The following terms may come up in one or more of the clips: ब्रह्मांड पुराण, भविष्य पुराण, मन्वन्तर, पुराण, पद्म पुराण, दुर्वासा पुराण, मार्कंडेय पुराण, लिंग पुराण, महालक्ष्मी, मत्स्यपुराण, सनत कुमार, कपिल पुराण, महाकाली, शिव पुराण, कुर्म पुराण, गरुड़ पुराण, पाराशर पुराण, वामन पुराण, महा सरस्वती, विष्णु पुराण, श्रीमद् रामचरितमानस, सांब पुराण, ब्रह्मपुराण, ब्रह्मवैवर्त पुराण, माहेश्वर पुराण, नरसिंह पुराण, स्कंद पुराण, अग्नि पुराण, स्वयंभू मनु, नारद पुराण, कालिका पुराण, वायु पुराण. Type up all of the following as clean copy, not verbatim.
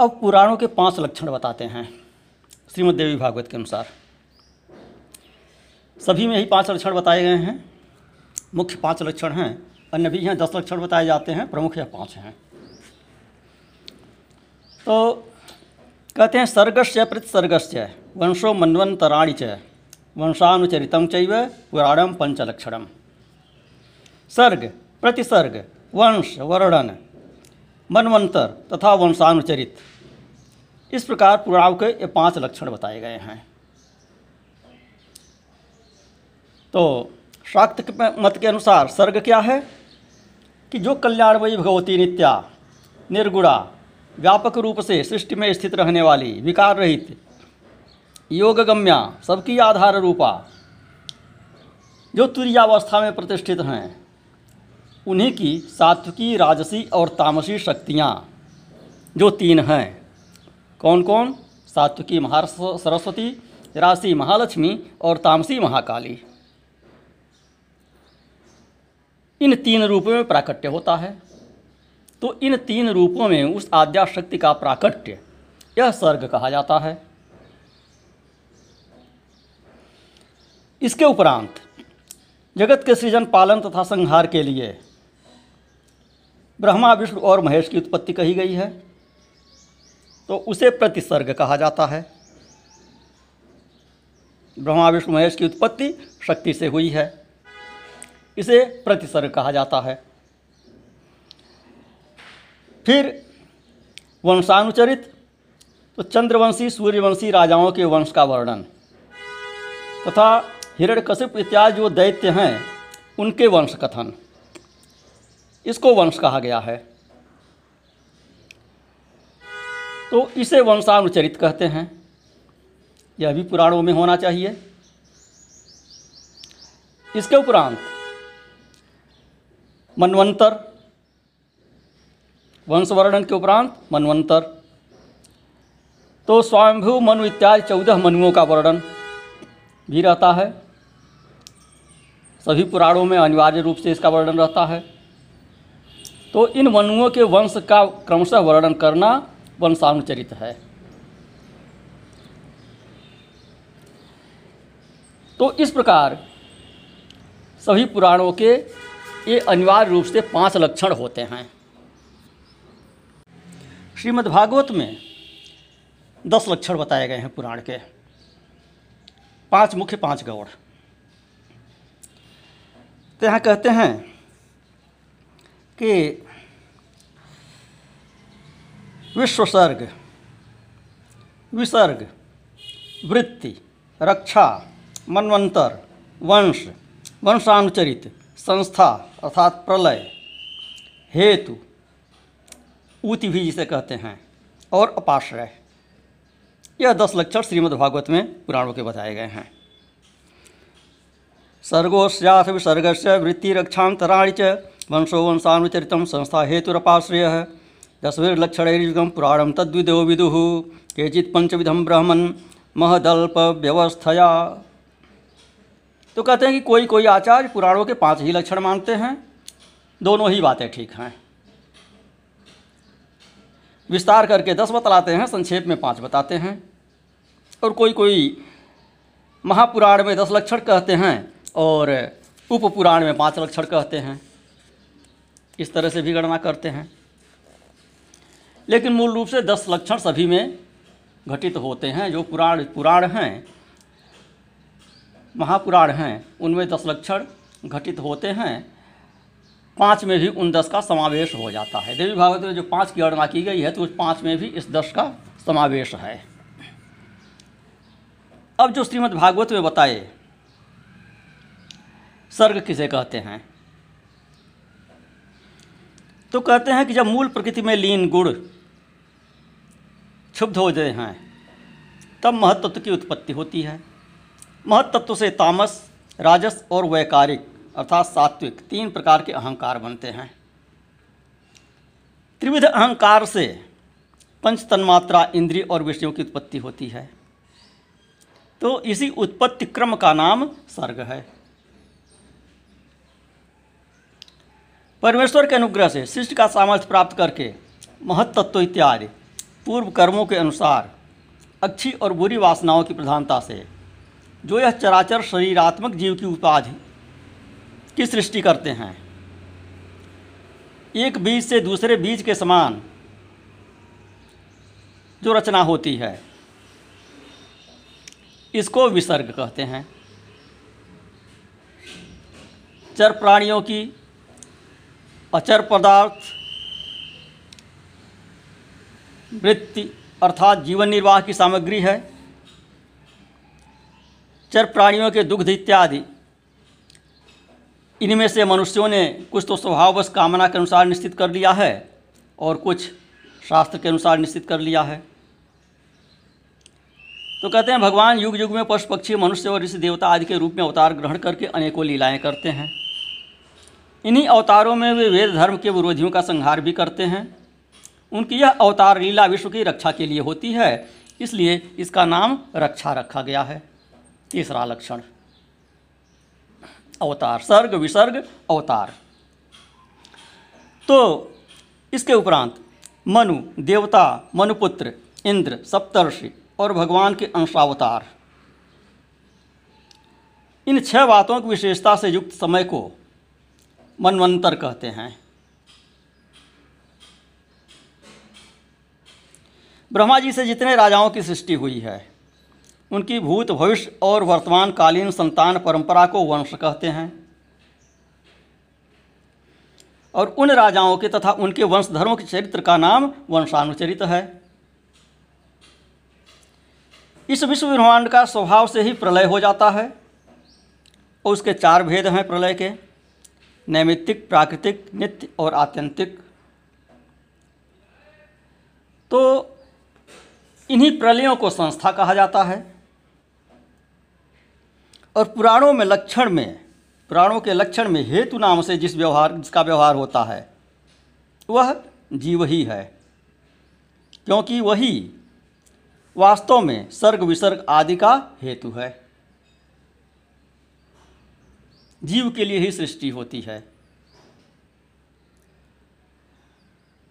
अब पुराणों के 5 लक्षण बताते हैं श्रीमद्देवी भागवत के अनुसार। सभी में ही 5 लक्षण बताए गए हैं, मुख्य 5 लक्षण हैं। अन्य भी यहाँ 10 लक्षण बताए जाते हैं, प्रमुख यह 5 हैं। तो कहते हैं सर्गस्य प्रत्सर्गस्य वंशो मन्वन्तराणि च वंशानुचरितं चैव पुराणं पंचलक्षणम्। सर्ग, प्रतिसर्ग, वंश वर्णन, मन्वन्तर तथा वंशानुचरित, इस प्रकार पुराणों के ये 5 लक्षण बताए गए हैं। तो शाक्त मत के अनुसार सर्ग क्या है कि जो कल्याणमयी भगवती नित्या निर्गुणा व्यापक रूप से सृष्टि में स्थित रहने वाली, विकार रहित, योगगम्या, सबकी आधार रूपा, जो तुरीयावस्था में प्रतिष्ठित हैं, उन्हीं की सात्विकी, राजसी और तामसी शक्तियाँ जो 3 हैं। कौन कौन? सात्विकी महा सरस्वती, राजसी महालक्ष्मी और तामसी महाकाली। इन 3 रूपों में प्राकट्य होता है। तो इन 3 रूपों में उस आद्याशक्ति का प्राकट्य, यह सर्ग कहा जाता है। इसके उपरांत जगत के सृजन, पालन तथा संहार के लिए ब्रह्मा, विष्णु और महेश की उत्पत्ति कही गई है, तो उसे प्रतिसर्ग कहा जाता है। ब्रह्मा, विष्णु, महेश की उत्पत्ति शक्ति से हुई है, इसे प्रतिसर्ग कहा जाता है। फिर वंशानुचरित, तो चंद्रवंशी, सूर्यवंशी राजाओं के वंश का वर्णन तथा हिरण्यकशिपु इत्यादि जो दैत्य हैं उनके वंश कथन, इसको वंश कहा गया है, तो इसे वंशानुचरित कहते हैं। यह भी पुराणों में होना चाहिए। इसके उपरांत मन्वन्तर, वंशवर्णन के उपरांत मन्वन्तर, तो स्वयंभू मनु इत्यादि 14 मनुओं का वर्णन भी रहता है। सभी पुराणों में अनिवार्य रूप से इसका वर्णन रहता है। तो इन मनुओं के वंश का क्रमशः वर्णन करना वंशानुचरित है। तो इस प्रकार सभी पुराणों के ये अनिवार्य रूप से 5 लक्षण होते हैं। श्रीमद्भागवत में 10 लक्षण बताए गए हैं पुराण के, 5 मुख्य, 5 गौड़। तो यहाँ कहते हैं कि विश्वसर्ग, विसर्ग, वृत्ति, रक्षा, मन्वन्तर, वंश, वंशानुचरित, संस्था अर्थात प्रलय, हेतु, ऊति भी जिसे कहते हैं, और अपाश्रय। यह 10 लक्षण श्रीमद्भागवत में पुराणों के बताए गए हैं। सर्गोस्याथ विसर्गस्य वृत्तिरक्षांतराणि च वंशो वंशानुचरितं संस्था हेतुरपाश्रयः दशभिर्लक्षणैर्युक्तं पुराणं तद्विदो विदुः केचित् पंचविधं ब्रह्मन् महदल्पव्यवस्थया। तो कहते हैं कि कोई कोई आचार्य पुराणों के 5 ही लक्षण मानते हैं, दोनों ही बातें ठीक हैं। विस्तार करके 10 बतलाते हैं, संक्षेप में 5 बताते हैं। और कोई कोई महापुराण में 10 लक्षण कहते हैं और उपपुराण में 5 लक्षण कहते हैं, इस तरह से भी गणना करते हैं। लेकिन मूल रूप से 10 लक्षण सभी में घटित होते हैं। जो पुराण हैं, महापुराण हैं, उनमें 10 लक्षण घटित होते हैं। 5 में भी उन 10 का समावेश हो जाता है। देवी भागवत में जो 5 की गणना की गई है, तो उस 5 में भी इस 10 का समावेश है। अब जो श्रीमद् भागवत में बताए सर्ग किसे कहते हैं, तो कहते हैं कि जब मूल प्रकृति में लीन गुण क्षुब्ध हो गए हैं, तब महत्तत्व की उत्पत्ति होती है। महत्तत्व से तामस, राजस और वैकारिक अर्थात सात्विक 3 प्रकार के अहंकार बनते हैं। त्रिविध अहंकार से पंच तन्मात्रा, इंद्रिय और विषयों की उत्पत्ति होती है। तो इसी उत्पत्ति क्रम का नाम सर्ग है। परमेश्वर के अनुग्रह से सृष्टि का सामर्थ्य प्राप्त करके महत्तत्व इत्यादि पूर्व कर्मों के अनुसार अच्छी और बुरी वासनाओं की प्रधानता से जो यह चराचर शरीरात्मक जीव की उपाधि की सृष्टि करते हैं, एक बीज से दूसरे बीज के समान जो रचना होती है, इसको विसर्ग कहते हैं। चर प्राणियों की अचर पदार्थ वृत्ति अर्थात जीवन निर्वाह की सामग्री है। चर प्राणियों के दुग्ध इत्यादि, इनमें से मनुष्यों ने कुछ तो स्वभाववश कामना के अनुसार निश्चित कर लिया है और कुछ शास्त्र के अनुसार निश्चित कर लिया है। तो कहते हैं भगवान युग युग में पशु पक्षी मनुष्य और ऋषि देवता आदि के रूप में अवतार ग्रहण करके अनेकों लीलाएं करते हैं। इन्हीं अवतारों में वे वेद धर्म के विरोधियों का संहार भी करते हैं। उनकी यह अवतार लीला विश्व की रक्षा के लिए होती है, इसलिए इसका नाम रक्षा रखा गया है। तीसरा लक्षण अवतार, सर्ग विसर्ग अवतार। तो इसके उपरांत मनु देवता, मनुपुत्र, इंद्र, सप्तर्षि और भगवान के अंशावतार, इन छह बातों की विशेषता से युक्त समय को मन्वन्तर कहते हैं। ब्रह्मा जी से जितने राजाओं की सृष्टि हुई है, उनकी भूत, भविष्य और वर्तमान कालीन संतान परंपरा को वंश कहते हैं। और उन राजाओं के तथा उनके वंशधरों के चरित्र का नाम वंशानुचरित है। इस विश्व ब्रह्मांड का स्वभाव से ही प्रलय हो जाता है और उसके चार भेद हैं प्रलय के: नैमित्तिक, प्राकृतिक, नित्य और आत्यंतिक। तो इन्हीं प्रलयों को संस्था कहा जाता है। और पुराणों के लक्षण में हेतु नाम से जिसका व्यवहार होता है वह जीव ही है, क्योंकि वही वास्तव में सर्ग विसर्ग आदि का हेतु है। जीव के लिए ही सृष्टि होती है।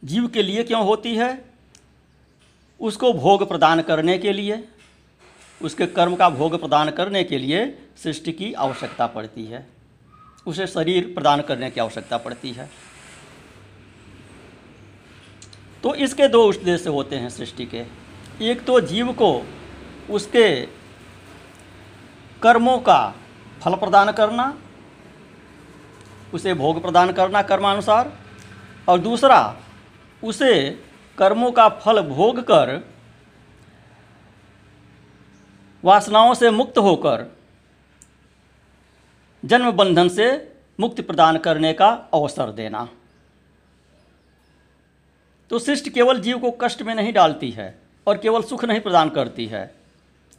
जीव के लिए क्यों होती है? उसको भोग प्रदान करने के लिए, उसके कर्म का भोग प्रदान करने के लिए सृष्टि की आवश्यकता पड़ती है, उसे शरीर प्रदान करने की आवश्यकता पड़ती है। तो इसके दो उद्देश्य होते हैं सृष्टि के। एक तो जीव को उसके कर्मों का फल प्रदान करना, उसे भोग प्रदान करना कर्मानुसार, और दूसरा उसे कर्मों का फल भोग कर वासनाओं से मुक्त होकर जन्म बंधन से मुक्ति प्रदान करने का अवसर देना। तो सृष्टि केवल जीव को कष्ट में नहीं डालती है और केवल सुख नहीं प्रदान करती है।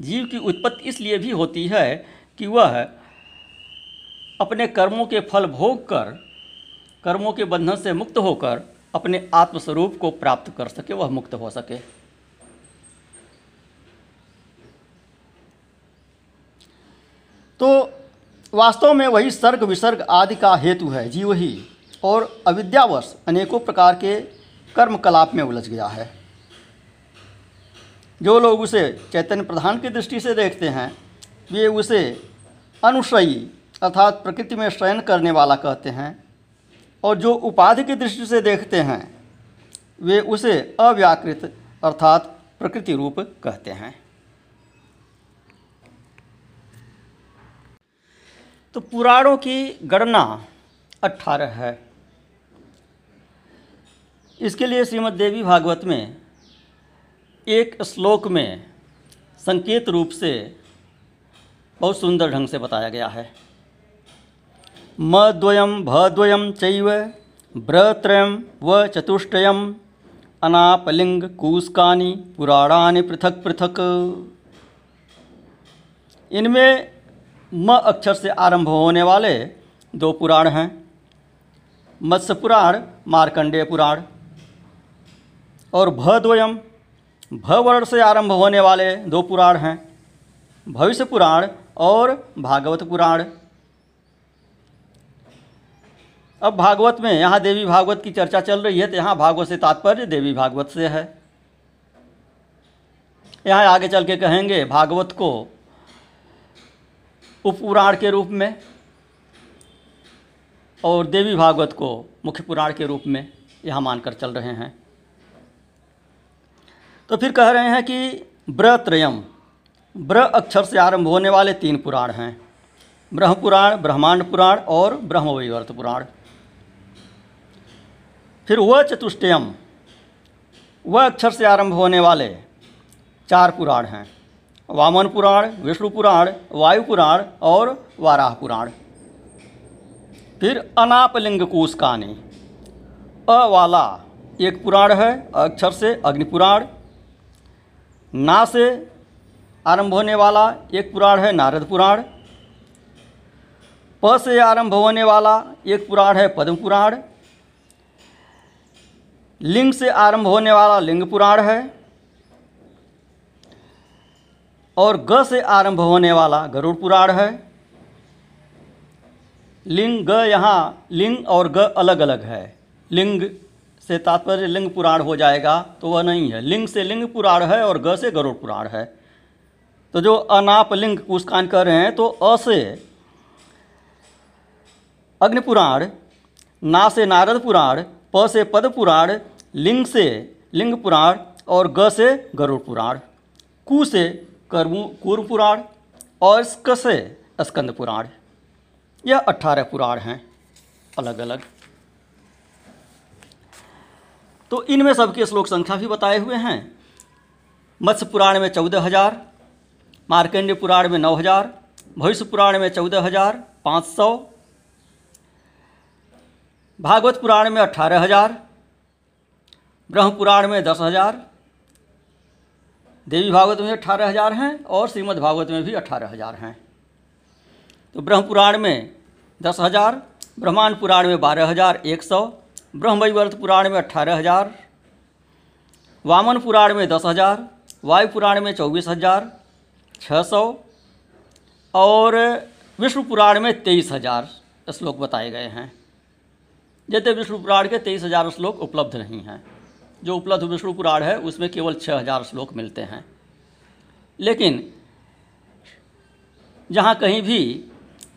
जीव की उत्पत्ति इसलिए भी होती है कि वह अपने कर्मों के फल भोग कर, कर्मों के बंधन से मुक्त होकर अपने आत्मस्वरूप को प्राप्त कर सके, वह मुक्त हो सके। तो वास्तव में वही सर्ग विसर्ग आदि का हेतु है, जीव ही, और अविद्यावश अनेकों प्रकार के कर्मकलाप में उलझ गया है। जो लोग उसे चैतन्य प्रधान की दृष्टि से देखते हैं वे उसे अनुशयी अर्थात प्रकृति में शयन करने वाला कहते हैं, और जो उपाधि की दृष्टि से देखते हैं वे उसे अव्याकृत अर्थात प्रकृति रूप कहते हैं। तो पुराणों की गणना 18 है। इसके लिए श्रीमद्देवी भागवत में एक श्लोक में संकेत रूप से बहुत सुंदर ढंग से बताया गया है। मद्वयं भद्वयं चैव ब्रत्रयं व चतुष्टयं अनापलिंग कूस्कानि पुराणानि पृथक पृथक। इनमें म अक्षर से आरंभ होने वाले दो पुराण हैं: मत्स्य पुराण, मार्कंडेय पुराण, और भद्वयं भ वर्ण से आरंभ होने वाले दो पुराण हैं: भविष्य पुराण और भागवत पुराण। अब भागवत में यहाँ देवी भागवत की चर्चा चल रही है, तो यहाँ भागवत से तात्पर्य देवी भागवत से है। यहाँ आगे चल के कहेंगे भागवत को उपपुराण के रूप में और देवी भागवत को मुख्य पुराण के रूप में यहाँ मानकर चल रहे हैं। तो फिर कह रहे हैं कि ब्रत्रयम, ब्र अक्षर से आरंभ होने वाले तीन पुराण हैं, ब्रह्मपुराण, ब्रह्मांड पुराण और ब्रह्मवैवर्त पुराण। फिर वह चतुष्टयम, वह अक्षर से आरंभ होने वाले चार पुराण हैं, वामन पुराण, विष्णु पुराण, वायु पुराण और वाराह पुराण। फिर अनापलिंग कोश कानी, अ वाला एक पुराण है अक्षर से अग्नि पुराण, ना से आरंभ होने वाला एक पुराण है नारद पुराण, प से आरंभ होने वाला एक पुराण है पद्म पुराण, लिंग से आरंभ होने वाला लिंग पुराण है और ग से आरंभ होने वाला गरुड़ पुराण है। लिंग ग, यहाँ लिंग और ग अलग अलग है, लिंग से तात्पर्य लिंग पुराण हो जाएगा तो वह नहीं है, लिंग से लिंग पुराण है और ग से गरुड़ पुराण है। तो जो अनाप लिंग कुशकान कर रहे हैं तो अ से अग्नि पुराण, ना से नारद पुराण, प से पद पुराण, लिंग से लिंग पुराण और ग से गरुड़ पुराण, कु से कुर्म पुराण और स्क से स्कंद पुराण। यह 18 पुराण हैं अलग अलग। तो इनमें सबके श्लोक संख्या भी बताए हुए हैं। मत्स्य पुराण में 14,000, मार्कंडेय पुराण में 9,000, भविष्य पुराण में 14,500, भागवत पुराण में 18,000, ब्रह्म पुराण में 10,000, देवी भागवत में 18,000 हैं और श्रीमद्भागवत में भी 18,000 हैं। तो ब्रह्म पुराण में 10,000, ब्रह्मांड पुराण में 12,100, ब्रह्मवैवर्त पुराण में 18,000, वामन पुराण में 10,000, वायु पुराण में 24,600 और विष्णु पुराण में 23,000 श्लोक बताए गए हैं। जैसे विष्णु पुराण के 23,000 श्लोक उपलब्ध नहीं हैं, जो उपलब्ध विष्णु पुराण है उसमें केवल 6,000 श्लोक मिलते हैं। लेकिन जहाँ कहीं भी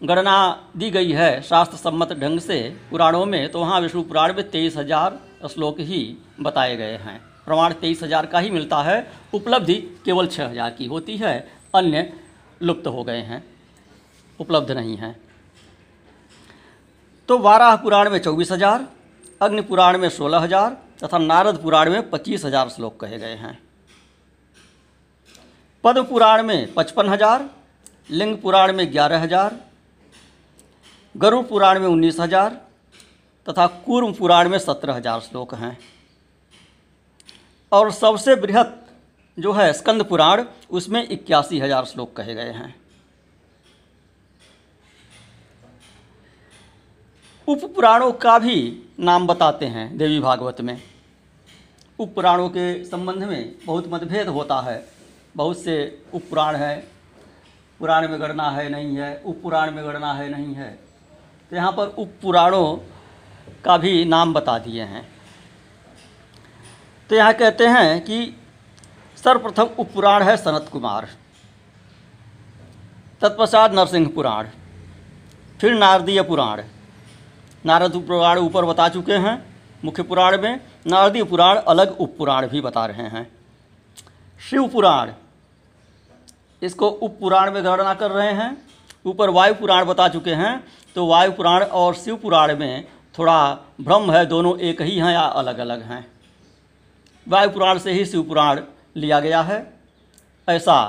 गणना दी गई है शास्त्र सम्मत ढंग से पुराणों में, तो वहाँ विष्णु पुराण में 23,000 श्लोक ही बताए गए हैं। प्रमाण 23,000 का ही मिलता है, उपलब्धि केवल 6,000 की होती है, अन्य लुप्त हो गए हैं, उपलब्ध नहीं हैं। तो वाराह पुराण में 24,000, अग्नि पुराण में 16,000 तथा नारद पुराण में 25,000 श्लोक कहे गए हैं। पद्म पुराण में 55,000, लिंग पुराण में 11,000, गरुड़ पुराण में 19,000 तथा कुर्म पुराण में 17,000 श्लोक हैं। और सबसे बृहत जो है स्कंद पुराण, उसमें 81,000 श्लोक कहे गए हैं। उपपुराणों का भी नाम बताते हैं देवी भागवत में। उपपुराणों के संबंध में बहुत मतभेद होता है, बहुत से उपपुराण हैं, पुराण में गणना है नहीं है, उपपुराण में गणना है नहीं है। तो यहाँ पर उपपुराणों का भी नाम बता दिए हैं। तो यहाँ कहते हैं कि सर्वप्रथम उपपुराण है सनत कुमार, तत्पश्चात नरसिंह पुराण, फिर नारदीय पुराण, नारद पुराण ऊपर बता चुके हैं मुख्य पुराण में, नारदीय पुराण अलग उपपुराण भी बता रहे हैं। शिव पुराण, इसको उप पुराण में गणना कर रहे हैं, ऊपर वायु पुराण बता चुके हैं। तो वायु पुराण और शिव पुराण में थोड़ा भ्रम है, दोनों एक ही हैं या अलग अलग हैं। वायु पुराण से ही शिव पुराण लिया गया है, ऐसा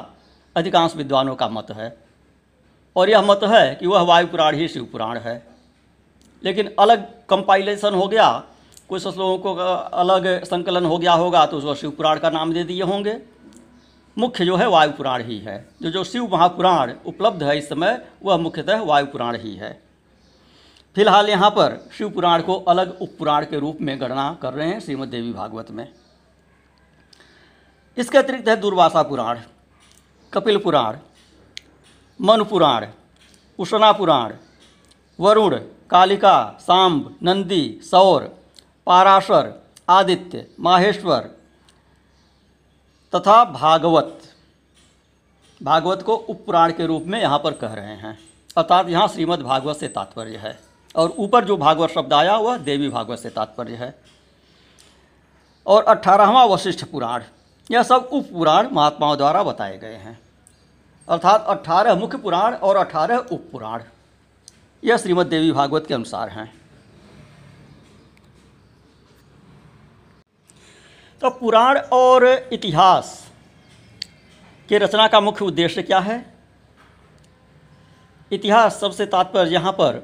अधिकांश विद्वानों का मत है और यह मत है कि वह वायु पुराण ही शिव पुराण है। लेकिन अलग कंपाइलेशन हो गया, कुछ श्लोकों को अलग संकलन हो गया होगा तो उसको शिव पुराण का नाम दे दिए होंगे। मुख्य जो है वायु पुराण ही है, जो शिव महापुराण उपलब्ध है इस समय वह मुख्यतः वायु पुराण ही है। फिलहाल यहाँ पर शिव पुराण को अलग उपपुराण के रूप में गणना कर रहे हैं श्रीमद्देवी भागवत में। इसके अतिरिक्त है दुर्वासा पुराण, कपिल पुराण, मनु पुराण, उशना पुराण, वरुण, कालिका, सांब, नंदी, सौर, पाराशर, आदित्य, माहेश्वर तथा भागवत, भागवत को उपपुराण के रूप में यहाँ पर कह रहे हैं, अर्थात यहाँ श्रीमद् भागवत से तात्पर्य है। और ऊपर जो भागवत शब्द आया वह देवी भागवत से तात्पर्य है। और 18वां वशिष्ठ पुराण, यह सब उपपुराण महात्माओं द्वारा बताए गए हैं, अर्थात 18 मुख्य पुराण और 18 उपपुराण, यह श्रीमद्देवी भागवत के अनुसार हैं। तो पुराण और इतिहास के रचना का मुख्य उद्देश्य क्या है? इतिहास सबसे तात्पर्य यहाँ पर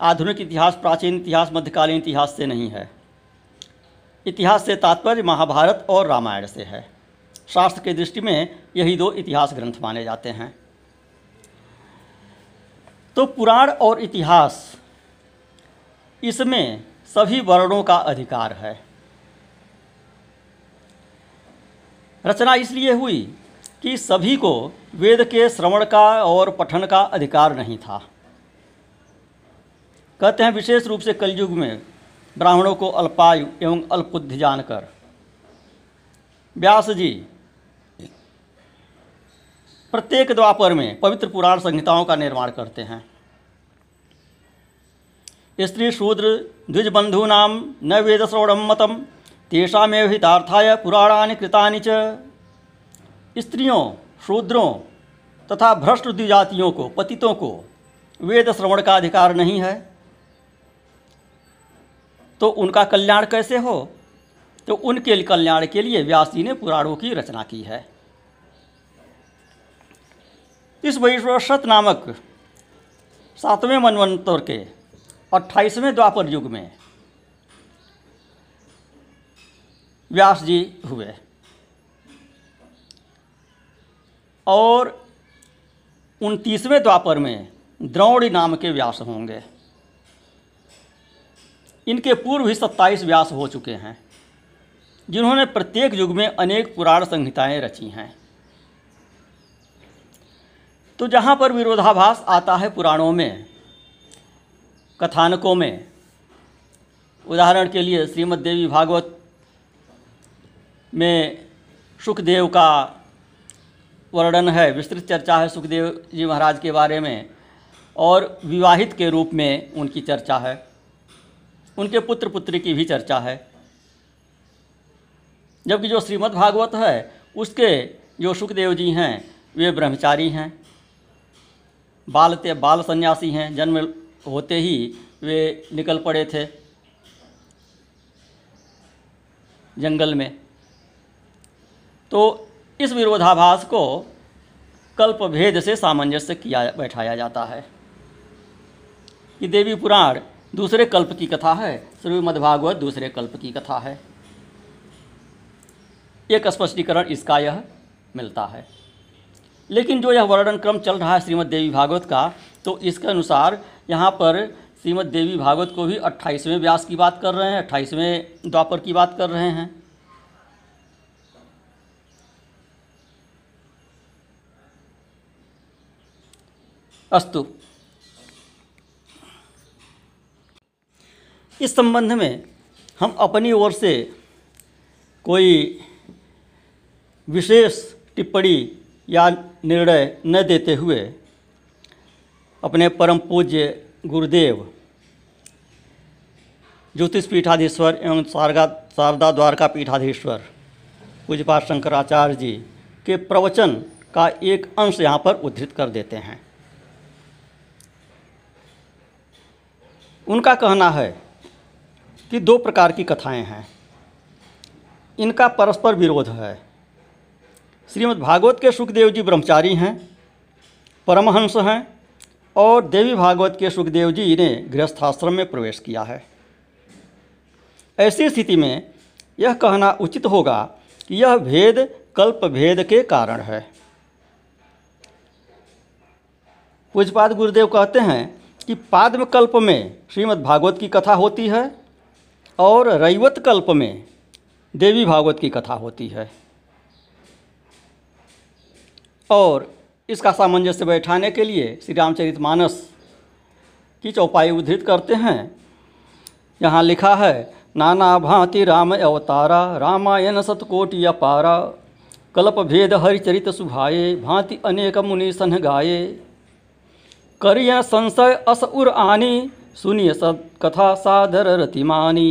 आधुनिक इतिहास, प्राचीन इतिहास, मध्यकालीन इतिहास से नहीं है। इतिहास से तात्पर्य महाभारत और रामायण से है। शास्त्र की दृष्टि में यही दो इतिहास ग्रंथ माने जाते हैं। तो पुराण और इतिहास, इसमें सभी वर्णों का अधिकार है। रचना इसलिए हुई कि सभी को वेद के श्रवण का और पठन का अधिकार नहीं था। कहते हैं विशेष रूप से कलयुग में ब्राह्मणों को अल्पायु एवं अल्पबुद्धि जानकर व्यास जी प्रत्येक द्वापर में पवित्र पुराण संहिताओं का निर्माण करते हैं। स्त्री शूद्र द्विजबंधूनाम न वेद श्रवणम मतम तेषामेव हितार्थाय पुराणानि कृतानि च। स्त्रियों, शूद्रों तथा भ्रष्ट द्विजातियों को, पतितों को वेद श्रवण का अधिकार नहीं है, तो उनका कल्याण कैसे हो? तो उनके कल्याण के लिए व्यास जी ने पुराणों की रचना की है। इस वैश्वशत नामक 7वें मन्वन्तर के 28वें द्वापर युग में व्यास जी हुए। और 29वें द्वापर में द्रोणी नाम के व्यास होंगे। इनके पूर्व ही 27 व्यास हो चुके हैं, जिन्होंने प्रत्येक युग में अनेक पुराण संहिताएं रची हैं। तो जहाँ पर विरोधाभास आता है पुराणों में, कथानकों में, उदाहरण के लिए श्रीमद्देवी भागवत में सुखदेव का वर्णन है, विस्तृत चर्चा है सुखदेव जी महाराज के बारे में, और विवाहित के रूप में उनकी चर्चा है, उनके पुत्र पुत्री की भी चर्चा है। जबकि जो श्रीमद् भागवत है उसके जो सुखदेव जी हैं वे ब्रह्मचारी हैं, बाल सन्यासी हैं, जन्म होते ही वे निकल पड़े थे जंगल में। तो इस विरोधाभास को कल्प भेद से सामंजस्य किया बैठाया जाता है कि देवी पुराण दूसरे कल्प की कथा है, श्रीमद्भागवत दूसरे कल्प की कथा है। एक स्पष्टीकरण इसका यह मिलता है। लेकिन जो यह वर्णन क्रम चल रहा है श्रीमद्देवी भागवत का, तो इसके अनुसार यहाँ पर श्रीमद्देवी भागवत को भी 28वें व्यास की बात कर रहे हैं, 28वें द्वापर की बात कर रहे हैं। अस्तु। इस संबंध में हम अपनी ओर से कोई विशेष टिप्पणी या निर्णय न देते हुए अपने परम पूज्य गुरुदेव ज्योतिष पीठाधीश्वर एवं शारदा द्वारका पीठाधीश्वर पूज्यपाद शंकराचार्य जी के प्रवचन का एक अंश यहाँ पर उद्धृत कर देते हैं। उनका कहना है कि दो प्रकार की कथाएं हैं, इनका परस्पर विरोध है। श्रीमद् भागवत के सुखदेव जी ब्रह्मचारी हैं, परमहंस हैं, और देवी भागवत के सुखदेव जी ने गृहस्थाश्रम में प्रवेश किया है। ऐसी स्थिति में यह कहना उचित होगा कि यह भेद कल्प भेद के कारण है। पूज्यपाद गुरुदेव कहते हैं कि पाद्म कल्प में श्रीमद् भागवत की कथा होती है और रैवत कल्प में देवी भागवत की कथा होती है। और इसका सामंजस्य बैठाने के लिए श्री रामचरितमानस की चौपाई उद्धृत करते हैं। यहाँ लिखा है, नाना भांति राम अवतारा रामायण सतकोटि अपारा कल्पभेद हरिचरित सुभाये भांति अनेक मुनि सन गाये। करिय संशय अस उर आनी सुनिय सद कथा सादर रतिमानी।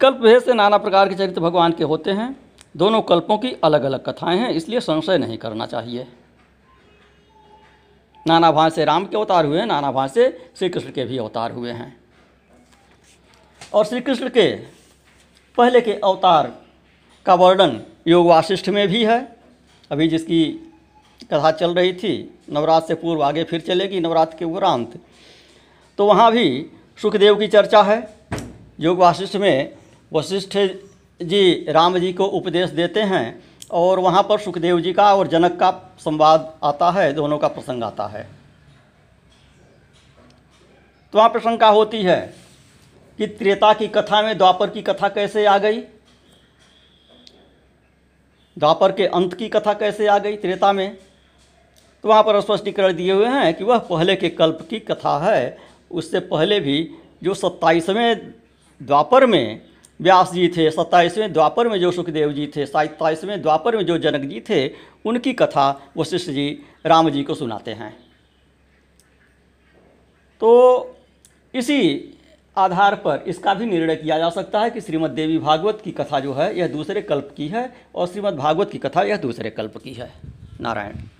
कल्पभेद से नाना प्रकार के चरित्र भगवान के होते हैं। दोनों कल्पों की अलग अलग कथाएं हैं, इसलिए संशय नहीं करना चाहिए। नाना भाग से राम के अवतार हुए हैं, नाना भाग से श्री कृष्ण के भी अवतार हुए हैं। और श्री कृष्ण के पहले के अवतार का वर्णन योग वशिष्ठ में भी है। अभी जिसकी कथा चल रही थी नवरात्र से पूर्व, आगे फिर चलेगी नवरात्र के उपरांत, तो वहाँ भी सुखदेव की चर्चा है। योग वशिष्ठ में वशिष्ठ जी राम जी को उपदेश देते हैं और वहाँ पर सुखदेव जी का और जनक का संवाद आता है, दोनों का प्रसंग आता है। तो वहाँ पर शंका होती है कि त्रेता की कथा में द्वापर की कथा कैसे आ गई, द्वापर के अंत की कथा कैसे आ गई त्रेता में। तो वहाँ पर स्पष्टीकरण दिए हुए हैं कि वह पहले के कल्प की कथा है। उससे पहले भी जो 27वें द्वापर में व्यास जी थे, 27वें द्वापर में जो सुखदेव जी थे, 27वें द्वापर में जो जनक जी थे, उनकी कथा वशिष्ठ जी राम जी को सुनाते हैं। तो इसी आधार पर इसका भी निर्णय किया जा सकता है कि श्रीमद्देवी भागवत की कथा जो है यह दूसरे कल्प की है और श्रीमद्भागवत की कथा यह दूसरे कल्प की है। नारायण।